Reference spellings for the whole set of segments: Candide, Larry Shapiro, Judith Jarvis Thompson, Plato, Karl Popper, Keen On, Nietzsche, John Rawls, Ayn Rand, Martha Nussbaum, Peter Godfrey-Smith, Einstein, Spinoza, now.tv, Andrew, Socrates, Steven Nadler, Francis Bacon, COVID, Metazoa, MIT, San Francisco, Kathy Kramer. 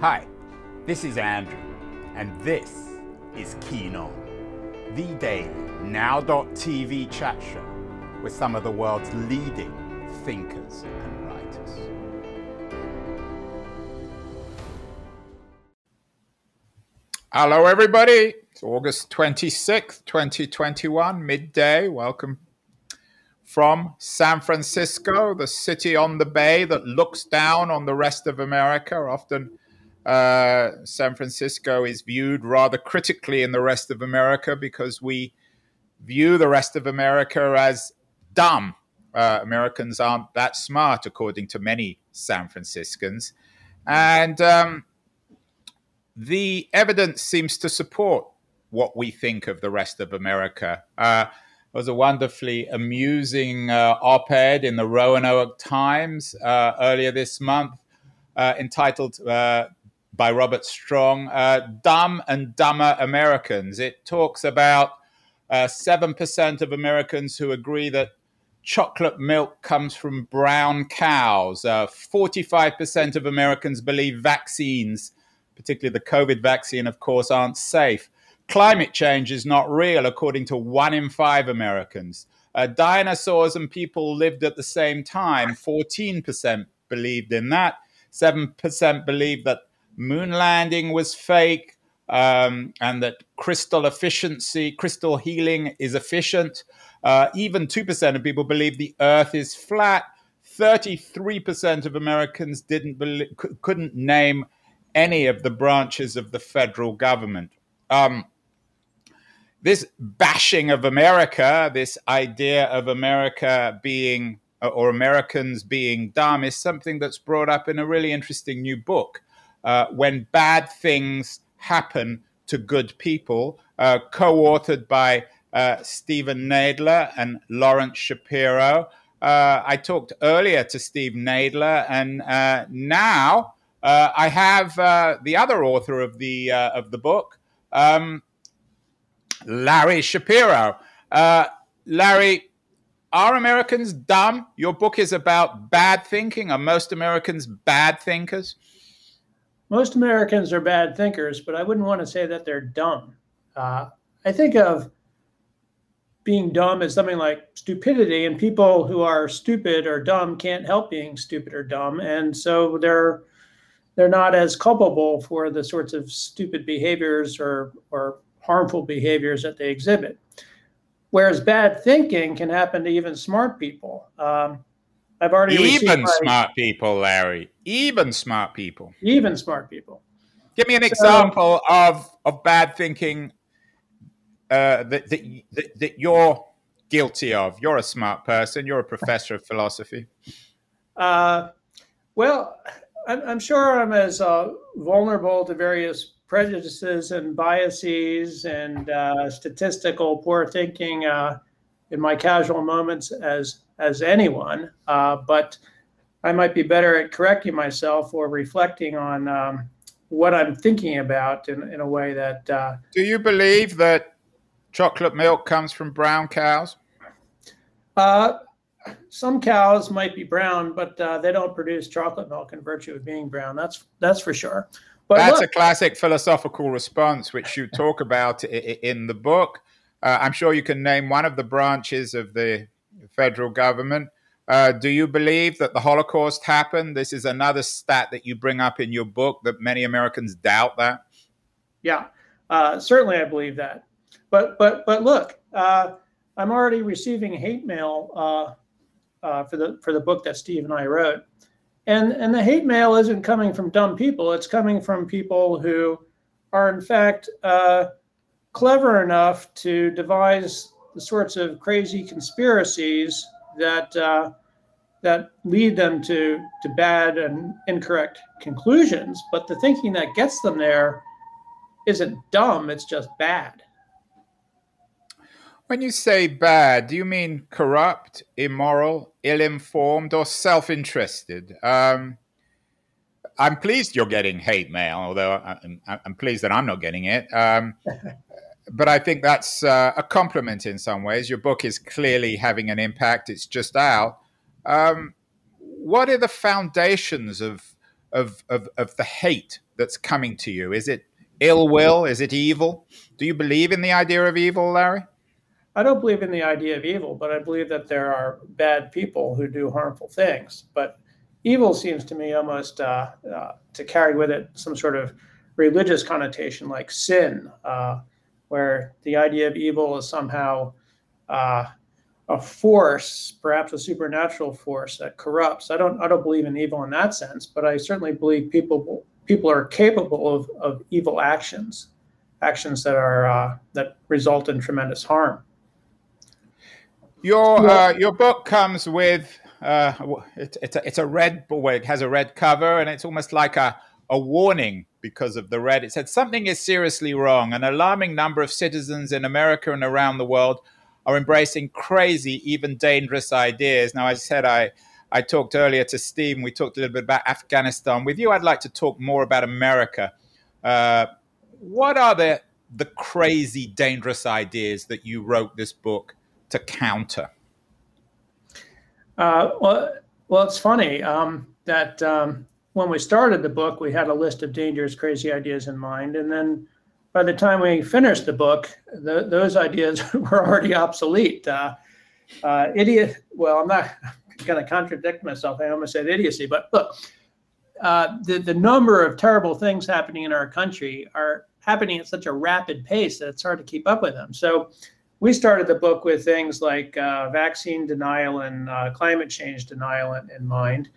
Hi, this is Andrew, and this is Keen On, the daily now.tv chat show with some of the world's leading thinkers and writers. Hello, everybody. It's August 26th, 2021, midday. Welcome from San Francisco, the city on the bay that looks down on the rest of America. Often San Francisco is viewed rather critically in the rest of America because we view the rest of America as dumb. Americans aren't that smart, according to many San Franciscans. And the evidence seems to support what we think of the rest of America. It was a wonderfully amusing op-ed in the Roanoke Times earlier this month entitled by Robert Strong, Dumb and Dumber Americans. It talks about 7% of Americans who agree that chocolate milk comes from brown cows. 45% of Americans believe vaccines, particularly the COVID vaccine, of course, aren't safe. Climate change is not real, according to 1 in 5 Americans. Dinosaurs and people lived at the same time. 14% believed in that. 7% believed that moon landing was fake, and that crystal healing is efficient. Even 2% of people believe the earth is flat. 33% of Americans couldn't name any of the branches of the federal government. This bashing of America, this idea of America being, or Americans being dumb, is something that's brought up in a really interesting new book, When Bad Things Happen to Good People, co-authored by Steven Nadler and Lawrence Shapiro. I talked earlier to Steve Nadler, and now I have the other author of the book, Larry Shapiro. Larry, are Americans dumb? Your book is about bad thinking. Are most Americans bad thinkers? Most Americans are bad thinkers, but I wouldn't want to say that they're dumb. I think of being dumb as something like stupidity, and people who are stupid or dumb can't help being stupid or dumb, and so they're not as culpable for the sorts of stupid behaviors or harmful behaviors that they exhibit. Whereas bad thinking can happen to even smart people. Even smart people. Give me an example of bad thinking that you're guilty of. You're a smart person. You're a professor of philosophy. I'm sure I'm as vulnerable to various prejudices and biases and statistical poor thinking in my casual moments as anyone, but I might be better at correcting myself or reflecting on what I'm thinking about in a way that... Do you believe that chocolate milk comes from brown cows? Some cows might be brown, but they don't produce chocolate milk in virtue of being brown. That's for sure. But that's a classic philosophical response, which you talk about in the book. I'm sure you can name one of the branches of the federal government. Do you believe that the Holocaust happened? This is another stat that you bring up in your book, that many Americans doubt that. Yeah, certainly I believe that. But look, I'm already receiving hate mail for the book that Steve and I wrote. And the hate mail isn't coming from dumb people. It's coming from people who are, in fact, clever enough to devise the sorts of crazy conspiracies that lead them to bad and incorrect conclusions. But the thinking that gets them there isn't dumb. It's just bad. When you say bad, do you mean corrupt, immoral, ill-informed, or self-interested? I'm pleased you're getting hate mail, although I'm pleased that I'm not getting it. But I think that's a compliment in some ways. Your book is clearly having an impact. It's just out. What are the foundations of of the hate that's coming to you? Is it ill will? Is it evil? Do you believe in the idea of evil, Larry? I don't believe in the idea of evil, but I believe that there are bad people who do harmful things. But evil seems to me almost to carry with it some sort of religious connotation, like sin, where the idea of evil is somehow a force, perhaps a supernatural force that corrupts. I don't believe in evil in that sense, but I certainly believe people are capable of evil actions that are that result in tremendous harm. Your book comes with it's a red book. It has a red cover, and it's almost like a warning because of the red. It said something is seriously wrong. An alarming number of citizens in America and around the world are embracing crazy, even dangerous ideas. Now, I said I talked earlier to Steve. We talked a little bit about Afghanistan. With you, I'd like to talk more about America. What are the crazy, dangerous ideas that you wrote this book to counter? Well, it's funny that when we started the book, we had a list of dangerous, crazy ideas in mind. And then by the time we finished the book, those ideas were already obsolete. Well, I'm not going to contradict myself. I almost said idiocy, but look, the number of terrible things happening in our country are happening at such a rapid pace that it's hard to keep up with them. So we started the book with things like vaccine denial and climate change denial in mind.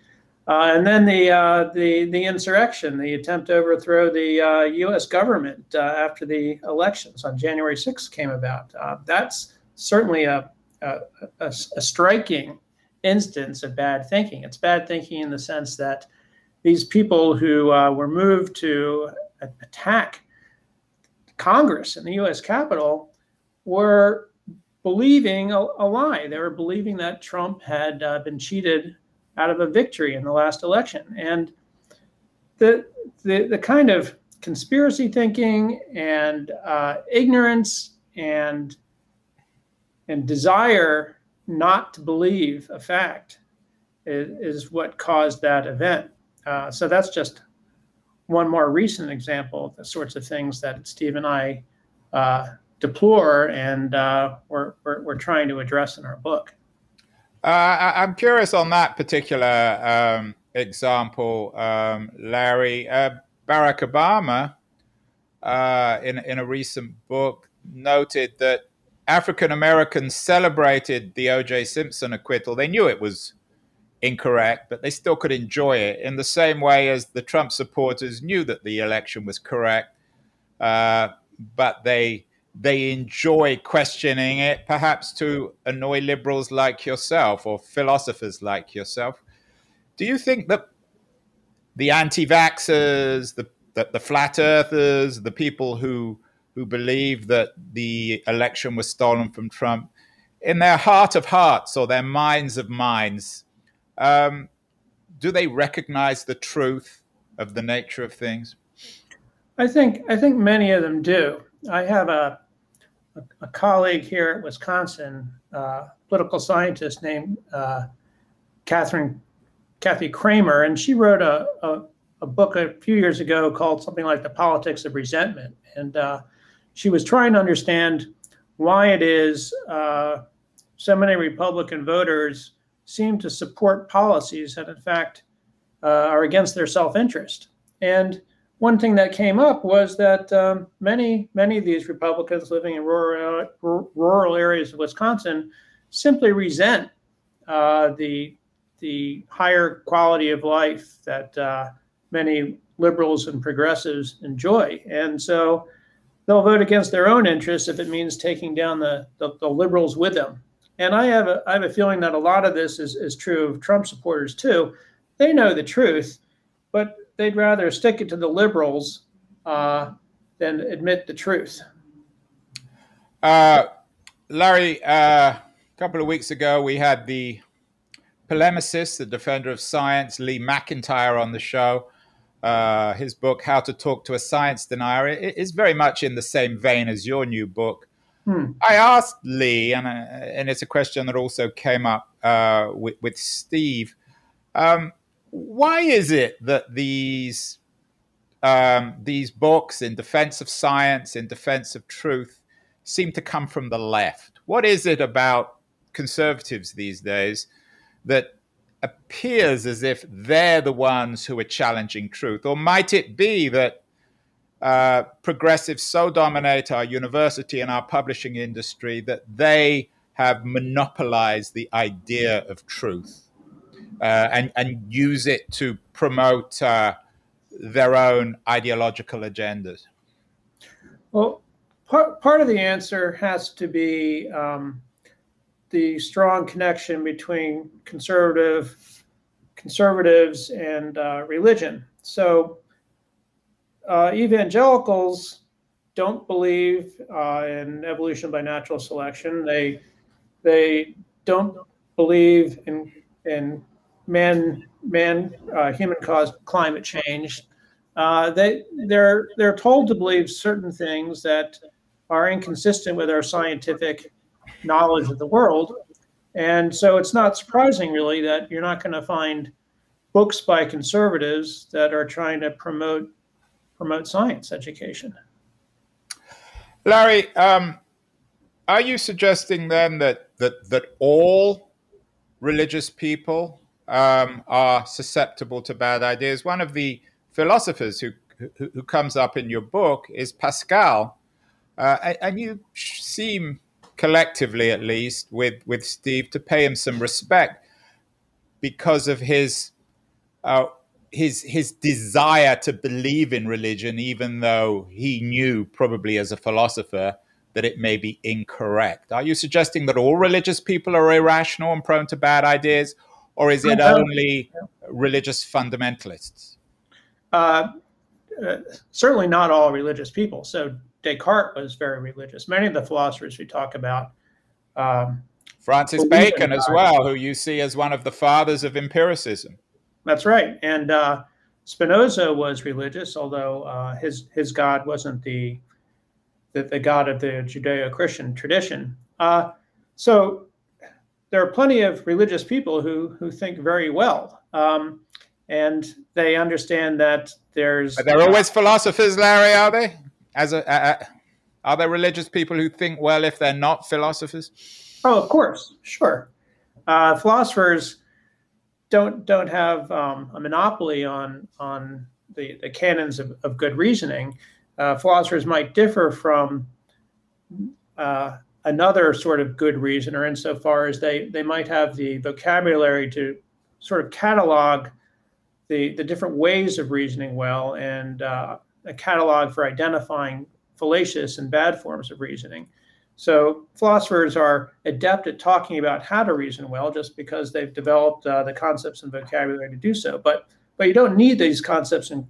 And then the insurrection, the attempt to overthrow the U.S. government after the elections on January 6th came about. That's certainly a striking instance of bad thinking. It's bad thinking in the sense that these people who were moved to attack Congress and the U.S. Capitol were believing a lie. They were believing that Trump had been cheated out of a victory in the last election. And the kind of conspiracy thinking and ignorance and desire not to believe a fact is what caused that event. So that's just one more recent example of the sorts of things that Steve and I deplore and we're trying to address in our book. I'm curious on that particular example, Larry. Barack Obama, in a recent book, noted that African Americans celebrated the O.J. Simpson acquittal. They knew it was incorrect, but they still could enjoy it in the same way as the Trump supporters knew that the election was correct, but they enjoy questioning it, perhaps to annoy liberals like yourself or philosophers like yourself. Do you think that the anti-vaxxers, the flat earthers, the people who believe that the election was stolen from Trump, in their heart of hearts or their minds of minds, do they recognize the truth of the nature of things? I think many of them do. I have a colleague here at Wisconsin, political scientist named Kathy Kramer, and she wrote a book a few years ago called something like The Politics of Resentment. And she was trying to understand why it is so many Republican voters seem to support policies that, in fact, are against their self-interest. And one thing that came up was that many of these Republicans living in rural areas of Wisconsin simply resent the higher quality of life that many liberals and progressives enjoy. And so they'll vote against their own interests if it means taking down the liberals with them. And I have a feeling that a lot of this is true of Trump supporters, too. They know the truth, but they'd rather stick it to the liberals than admit the truth. Larry, a couple of weeks ago, we had the polemicist, the defender of science, Lee McIntyre on the show. His book, How to Talk to a Science Denier, is very much in the same vein as your new book. I asked Lee, and it's a question that also came up with Steve, why is it that these books in defense of science, in defense of truth, seem to come from the left? What is it about conservatives these days that appears as if they're the ones who are challenging truth? Or might it be that progressives so dominate our university and our publishing industry that they have monopolized the idea of truth and use it to promote their own ideological agendas? Well, part of the answer has to be the strong connection between conservatives and religion. So evangelicals don't believe in evolution by natural selection. They don't believe in human-caused climate change. They're told to believe certain things that are inconsistent with our scientific knowledge of the world. And so it's not surprising, really, that you're not going to find books by conservatives that are trying to promote science education. Larry, are you suggesting then that all religious people are susceptible to bad ideas? One of the philosophers who comes up in your book is Pascal, and you seem, collectively at least, with Steve, to pay him some respect because of his desire to believe in religion, even though he knew, probably as a philosopher, that it may be incorrect. Are you suggesting that all religious people are irrational and prone to bad ideas, or is it only religious fundamentalists? Certainly not all religious people. So Descartes was very religious. Many of the philosophers we talk about. Francis Bacon as well, who you see as one of the fathers of empiricism. That's right. And Spinoza was religious, although his God wasn't the God of the Judeo-Christian tradition. So there are plenty of religious people who think very well. And they understand that there's... But they're always philosophers, Larry, are they? Are there religious people who think well if they're not philosophers? Oh, of course. Sure. Philosophers don't have a monopoly on the canons of good reasoning. Philosophers might differ from another sort of good reasoner insofar as they might have the vocabulary to sort of catalog the different ways of reasoning well and a catalog for identifying fallacious and bad forms of reasoning. So philosophers are adept at talking about how to reason well just because they've developed the concepts and vocabulary to do so. But you don't need these concepts and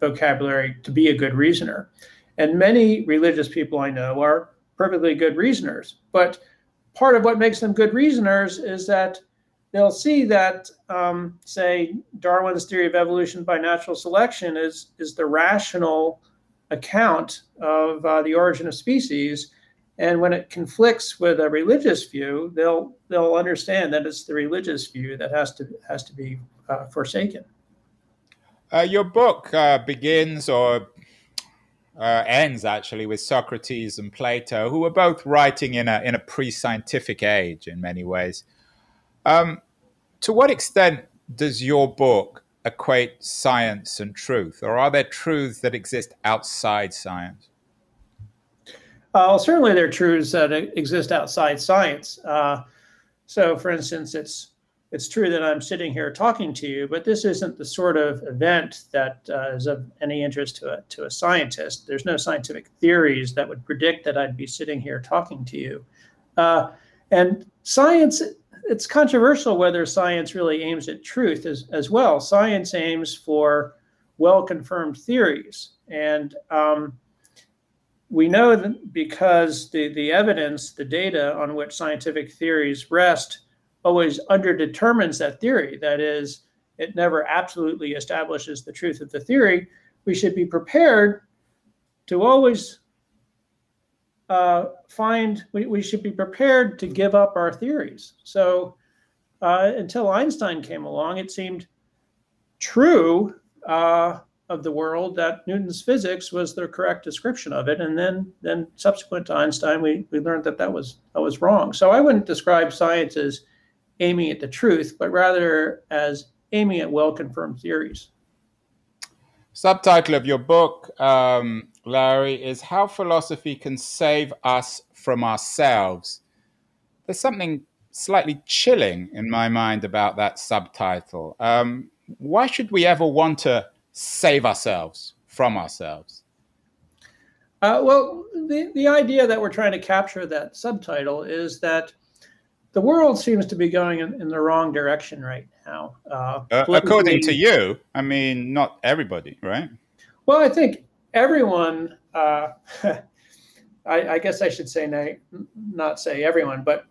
vocabulary to be a good reasoner. And many religious people I know are perfectly good reasoners. But part of what makes them good reasoners is that they'll see that, say, Darwin's theory of evolution by natural selection is the rational account of the origin of species, and when it conflicts with a religious view, they'll understand that it's the religious view that has to be forsaken. Your book begins or ends actually with Socrates and Plato, who were both writing in a pre-scientific age in many ways. To what extent does your book equate science and truth, or are there truths that exist outside science? Well, certainly there are truths that exist outside science. So, for instance, it's true that I'm sitting here talking to you, but this isn't the sort of event that is of any interest to a scientist. There's no scientific theories that would predict that I'd be sitting here talking to you. And science... It's controversial whether science really aims at truth as well. Science aims for well-confirmed theories. And we know that because the evidence, the data on which scientific theories rest always underdetermines that theory. That is, it never absolutely establishes the truth of the theory. We should be prepared to always we should be prepared to give up our theories. So until Einstein came along, it seemed true of the world that Newton's physics was the correct description of it. And then subsequent to Einstein, we learned that was wrong. So I wouldn't describe science as aiming at the truth, but rather as aiming at well-confirmed theories. Subtitle of your book, Larry, is How Philosophy Can Save Us from Ourselves. There's something slightly chilling in my mind about that subtitle. Why should we ever want to save ourselves from ourselves? Well, the idea that we're trying to capture that subtitle is that the world seems to be going in the wrong direction right now. According to you, I mean, not everybody, right? Well, I think everyone, I guess I should say not say everyone, but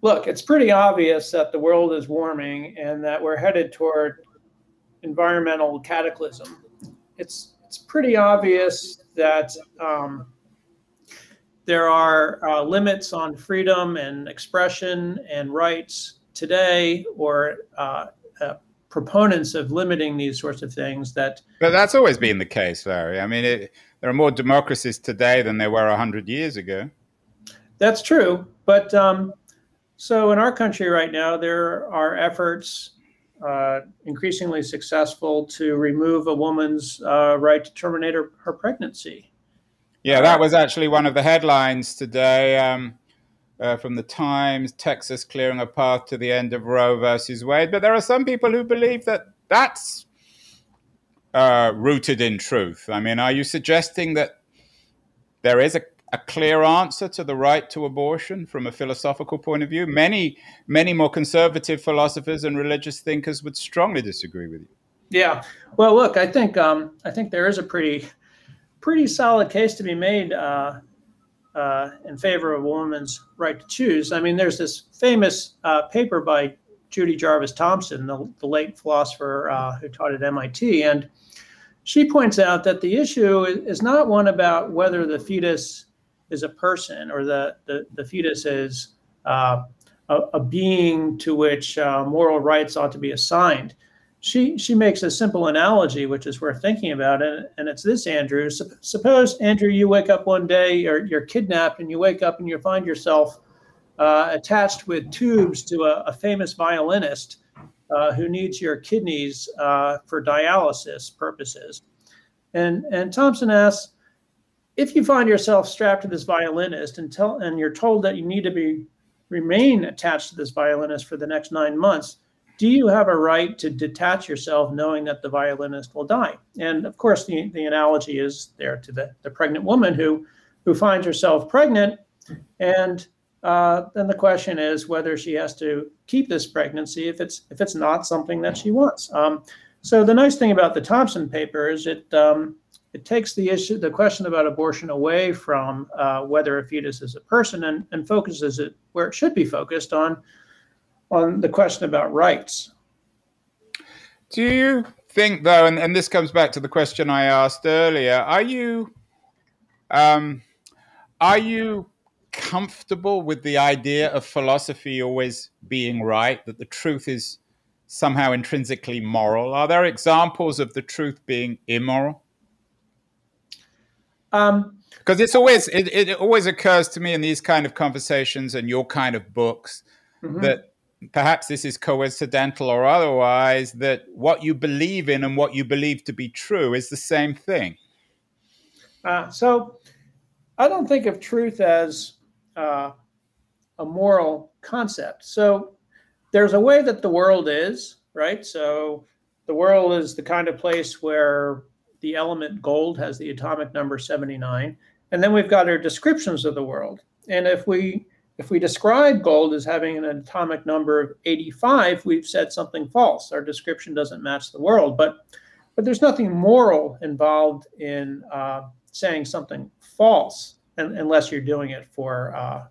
look, it's pretty obvious that the world is warming and that we're headed toward environmental cataclysm. It's pretty obvious that there are limits on freedom and expression and rights today, or proponents of limiting these sorts of things. But that's always been the case, Larry. I mean, there are more democracies today than there were 100 years ago. That's true. But so in our country right now, there are efforts increasingly successful to remove a woman's right to terminate her pregnancy. Yeah, that was actually one of the headlines today from the Times, Texas clearing a path to the end of Roe versus Wade. But there are some people who believe that that's rooted in truth. I mean, are you suggesting that there is a clear answer to the right to abortion from a philosophical point of view? Many more conservative philosophers and religious thinkers would strongly disagree with you. Yeah. Well, look, I think there is a pretty solid case to be made in favor of a woman's right to choose. I mean, there's this famous paper by Judith Jarvis Thompson, the late philosopher who taught at MIT, and she points out that the issue is not one about whether the fetus is a person, or the fetus is a being to which moral rights ought to be assigned. She makes a simple analogy, which is worth thinking about, and it's this, Andrew. Suppose, Andrew, you wake up one day, or you're kidnapped, and you wake up and you find yourself attached with tubes to a famous violinist who needs your kidneys for dialysis purposes. And Thompson asks, if you find yourself strapped to this violinist and you're told that you need to remain attached to this violinist for the next 9 months, do you have a right to detach yourself knowing that the violinist will die? And of course, the analogy is there to the pregnant woman who finds herself pregnant. And then the question is whether she has to keep this pregnancy if it's not something that she wants. So the nice thing about the Thompson paper is it takes the question about abortion away from whether a fetus is a person and focuses it where it should be focused on the question about rights. Do you think, though, and this comes back to the question I asked earlier, are you comfortable with the idea of philosophy always being right, that the truth is somehow intrinsically moral? Are there examples of the truth being immoral? Because it always occurs to me in these kind of conversations and your kind of books, mm-hmm. that perhaps this is coincidental or otherwise, that what you believe in and what you believe to be true is the same thing. So I don't think of truth as a moral concept. So there's a way that the world is, right? So the world is the kind of place where the element gold has the atomic number 79. And then we've got our descriptions of the world. And if we describe gold as having an atomic number of 85, we've said something false. Our description doesn't match the world. But there's nothing moral involved in saying something false, unless you're doing it for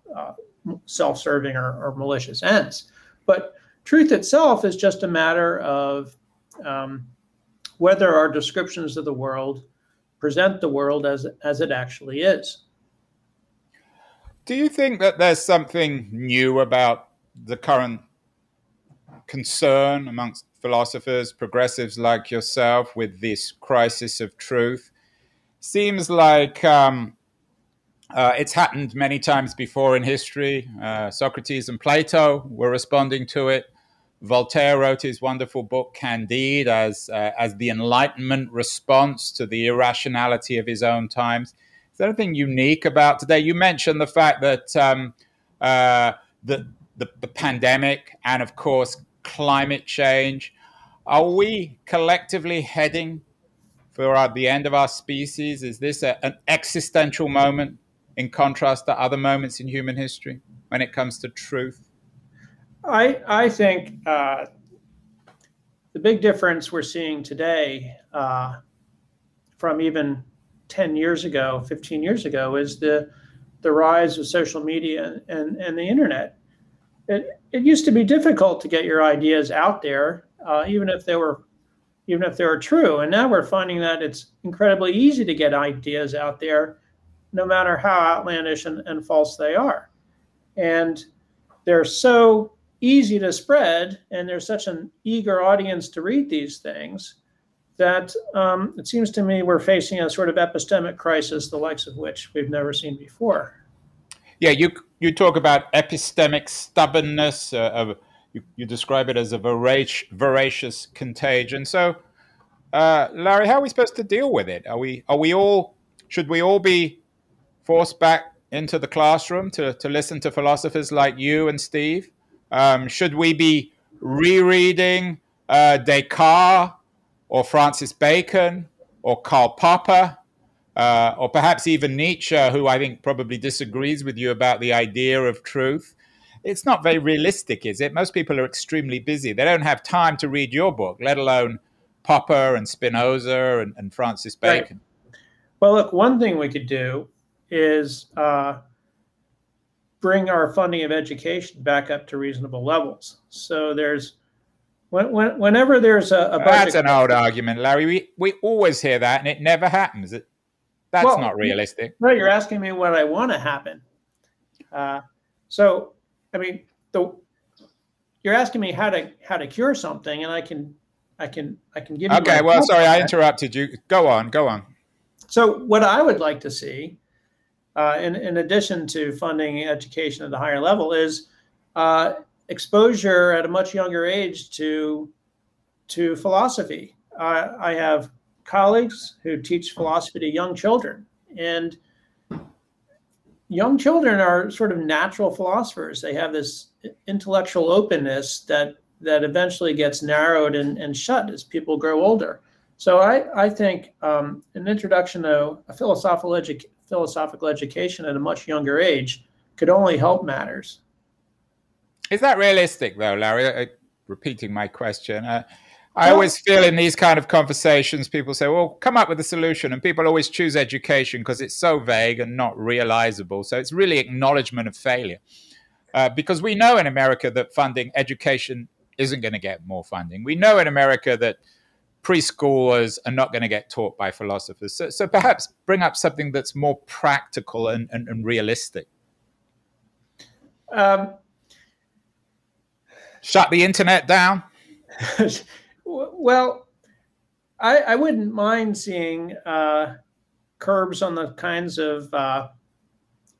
self-serving or malicious ends. But truth itself is just a matter of whether our descriptions of the world present the world as it actually is. Do you think that there's something new about the current concern amongst philosophers, progressives like yourself, with this crisis of truth. Seems like it's happened many times before in history. Socrates and Plato were responding to it. Voltaire wrote his wonderful book Candide as the Enlightenment response to the irrationality of his own times. Is there anything unique about today? You mentioned the fact that the pandemic and, of course, climate change. Are we collectively heading for the end of our species? Is this an existential moment in contrast to other moments in human history when it comes to truth? I think the big difference we're seeing today from even 10 years ago, 15 years ago, is the rise of social media and the internet. It used to be difficult to get your ideas out there, even if they were true. And now we're finding that it's incredibly easy to get ideas out there, no matter how outlandish and false they are. And they're so easy to spread, and there's such an eager audience to read these things that it seems to me we're facing a sort of epistemic crisis, the likes of which we've never seen before. Yeah, you talk about epistemic stubbornness. You describe it as a voracious contagion. So, Larry, how are we supposed to deal with it? Should we all be forced back into the classroom to listen to philosophers like you and Steve? Should we be rereading Descartes or Francis Bacon or Karl Popper? Or perhaps even Nietzsche, who I think probably disagrees with you about the idea of truth. It's not very realistic, is it? Most people are extremely busy. They don't have time to read your book, let alone Popper and Spinoza and Francis Bacon. Right. Well, look, one thing we could do is bring our funding of education back up to reasonable levels. So there's whenever there's a budget... That's an old argument, Larry. We always hear that, and it never happens. That's not realistic. No, you're asking me what I want to happen. You're asking me how to cure something, and I can give you. Okay. Well, sorry, I interrupted you. Go on. So what I would like to see, in addition to funding education at a higher level, is exposure at a much younger age to philosophy. I have colleagues who teach philosophy to young children, and young children are sort of natural philosophers. They have this intellectual openness that eventually gets narrowed and shut as people grow older. So I think an introduction to a philosophical education at a much younger age could only help matters. Is that realistic, though, Larry? Repeating my question. I always feel in these kind of conversations, people say, well, come up with a solution. And people always choose education because it's so vague and not realizable. So it's really acknowledgement of failure. Because we know in America that education isn't going to get more funding. We know in America that preschoolers are not going to get taught by philosophers. So perhaps bring up something that's more practical and realistic. Shut the internet down. Well, I wouldn't mind seeing curbs on the kinds of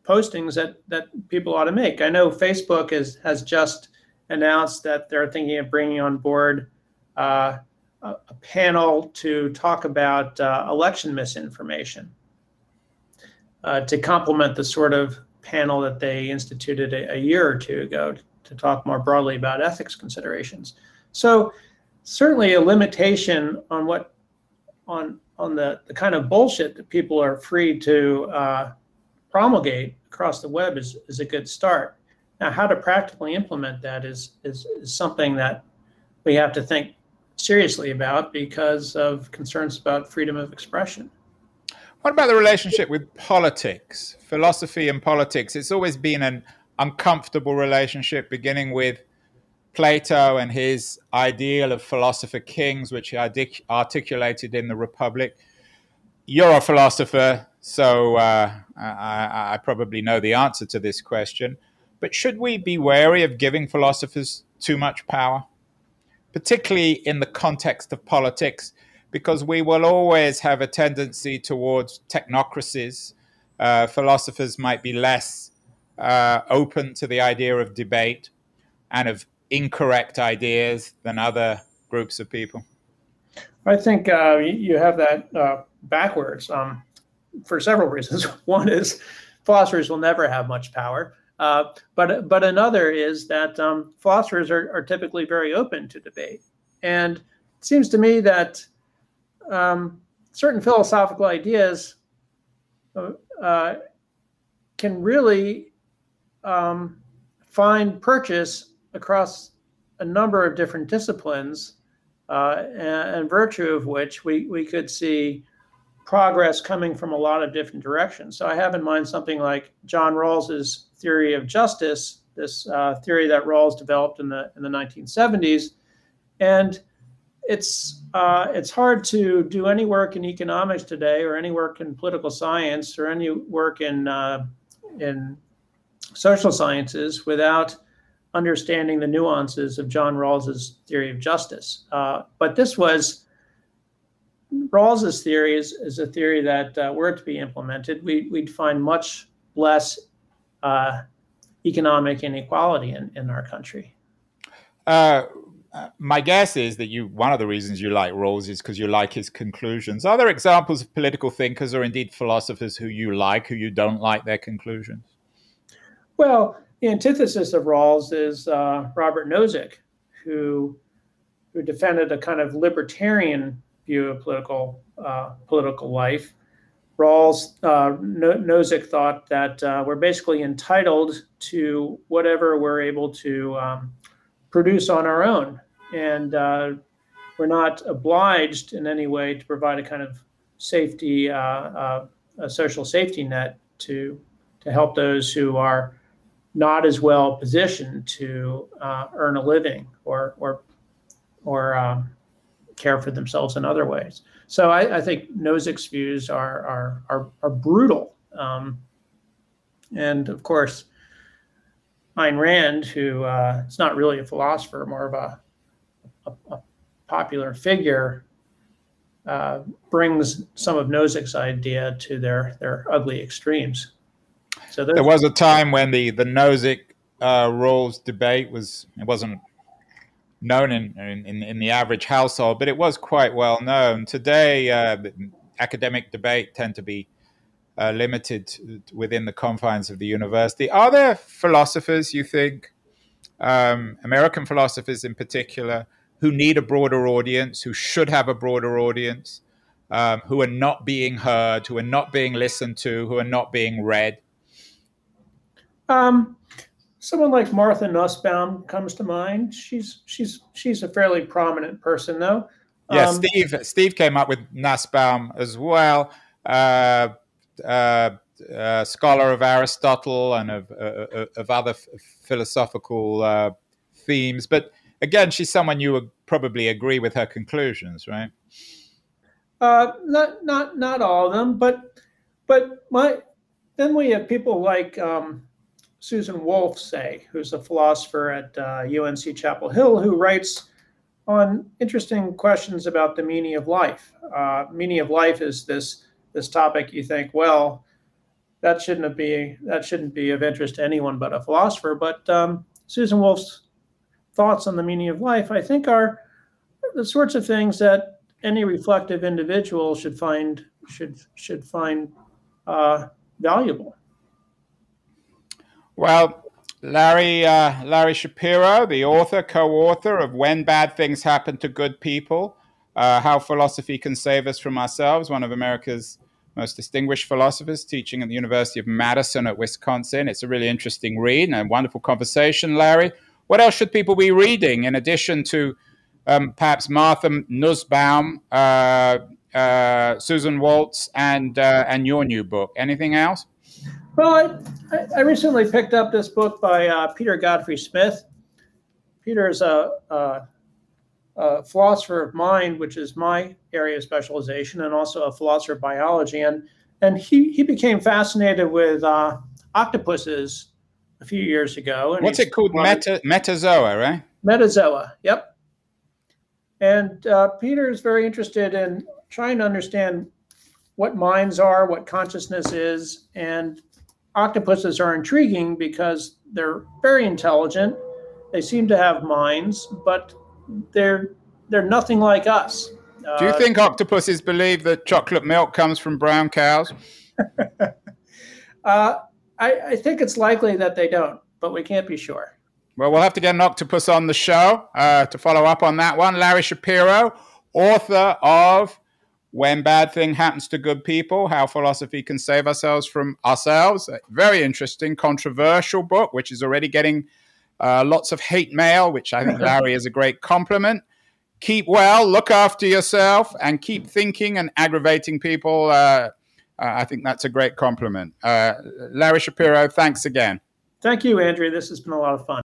postings that people ought to make. I know Facebook has just announced that they're thinking of bringing on board a panel to talk about election misinformation to complement the sort of panel that they instituted a year or two ago to talk more broadly about ethics considerations. So certainly a limitation on the kind of bullshit that people are free to promulgate across the web is a good start. Now, how to practically implement that is something that we have to think seriously about because of concerns about freedom of expression. What about the relationship with politics, philosophy and politics? It's always been an uncomfortable relationship, beginning with Plato and his ideal of philosopher kings, which he articulated in The Republic. You're a philosopher, so I probably know the answer to this question. But should we be wary of giving philosophers too much power? particularly in the context of politics, because we will always have a tendency towards technocracies. Philosophers might be less open to the idea of debate and of incorrect ideas than other groups of people. I think you have that backwards for several reasons. One is philosophers will never have much power. But another is that philosophers are typically very open to debate. And it seems to me that certain philosophical ideas can really find purchase across a number of different disciplines, and in virtue of which we could see progress coming from a lot of different directions. So I have in mind something like John Rawls's theory of justice, this theory that Rawls developed in the 1970s. And it's hard to do any work in economics today, or any work in political science, or any work in social sciences without understanding the nuances of John Rawls's theory of justice. But this was Rawls's theory is a theory that were it to be implemented, we'd find much less economic inequality in our country. My guess is that one of the reasons you like Rawls is because you like his conclusions. Are there examples of political thinkers or indeed philosophers who you like, who you don't like their conclusions? Well, the antithesis of Rawls is Robert Nozick, who defended a kind of libertarian view of political life. Rawls, Nozick thought that we're basically entitled to whatever we're able to produce on our own, and we're not obliged in any way to provide a kind of safety, a social safety net to help those who are not as well positioned to earn a living or care for themselves in other ways. So I think Nozick's views are brutal, and of course Ayn Rand, who is not really a philosopher, more of a popular figure, brings some of Nozick's idea to their ugly extremes. So there was a time when the Nozick Rawls debate wasn't known in the average household, but it was quite well known. Today, academic debate tend to be limited within the confines of the university. Are there philosophers, you think, American philosophers in particular, who need a broader audience, who should have a broader audience, who are not being heard, who are not being listened to, who are not being read? Someone like Martha Nussbaum comes to mind. She's a fairly prominent person, though. Yeah, Steve came up with Nussbaum as well, scholar of Aristotle and of other philosophical themes. But again, she's someone you would probably agree with her conclusions, right? Not all of them, but then we have people like Susan Wolf, say, who's a philosopher at UNC Chapel Hill, who writes on interesting questions about the meaning of life. Meaning of life is this topic you think, well, that shouldn't be of interest to anyone but a philosopher. But Susan Wolf's thoughts on the meaning of life, I think, are the sorts of things that any reflective individual should find valuable. Well, Larry Shapiro, the author, co-author of When Bad Things Happen to Good People, How Philosophy Can Save Us From Ourselves, one of America's most distinguished philosophers, teaching at the University of Madison at Wisconsin. It's a really interesting read and a wonderful conversation, Larry. What else should people be reading in addition to perhaps Martha Nussbaum, Susan Waltz, and your new book? Anything else? Well, I recently picked up this book by Peter Godfrey-Smith. Peter is a philosopher of mind, which is my area of specialization, and also a philosopher of biology. And he became fascinated with octopuses a few years ago. What's it called? Metazoa, right? Metazoa, yep. And Peter is very interested in trying to understand what minds are, what consciousness is. And octopuses are intriguing because they're very intelligent. They seem to have minds, but they're nothing like us. Do you think octopuses believe that chocolate milk comes from brown cows? I think it's likely that they don't, but we can't be sure. Well, we'll have to get an octopus on the show to follow up on that one. Larry Shapiro, author of When Bad Thing Happens to Good People, How Philosophy Can Save Ourselves from Ourselves. A very interesting, controversial book, which is already getting lots of hate mail, which I think, Larry, is a great compliment. Keep well, look after yourself, and keep thinking and aggravating people. I think that's a great compliment. Larry Shapiro, thanks again. Thank you, Andrew. This has been a lot of fun.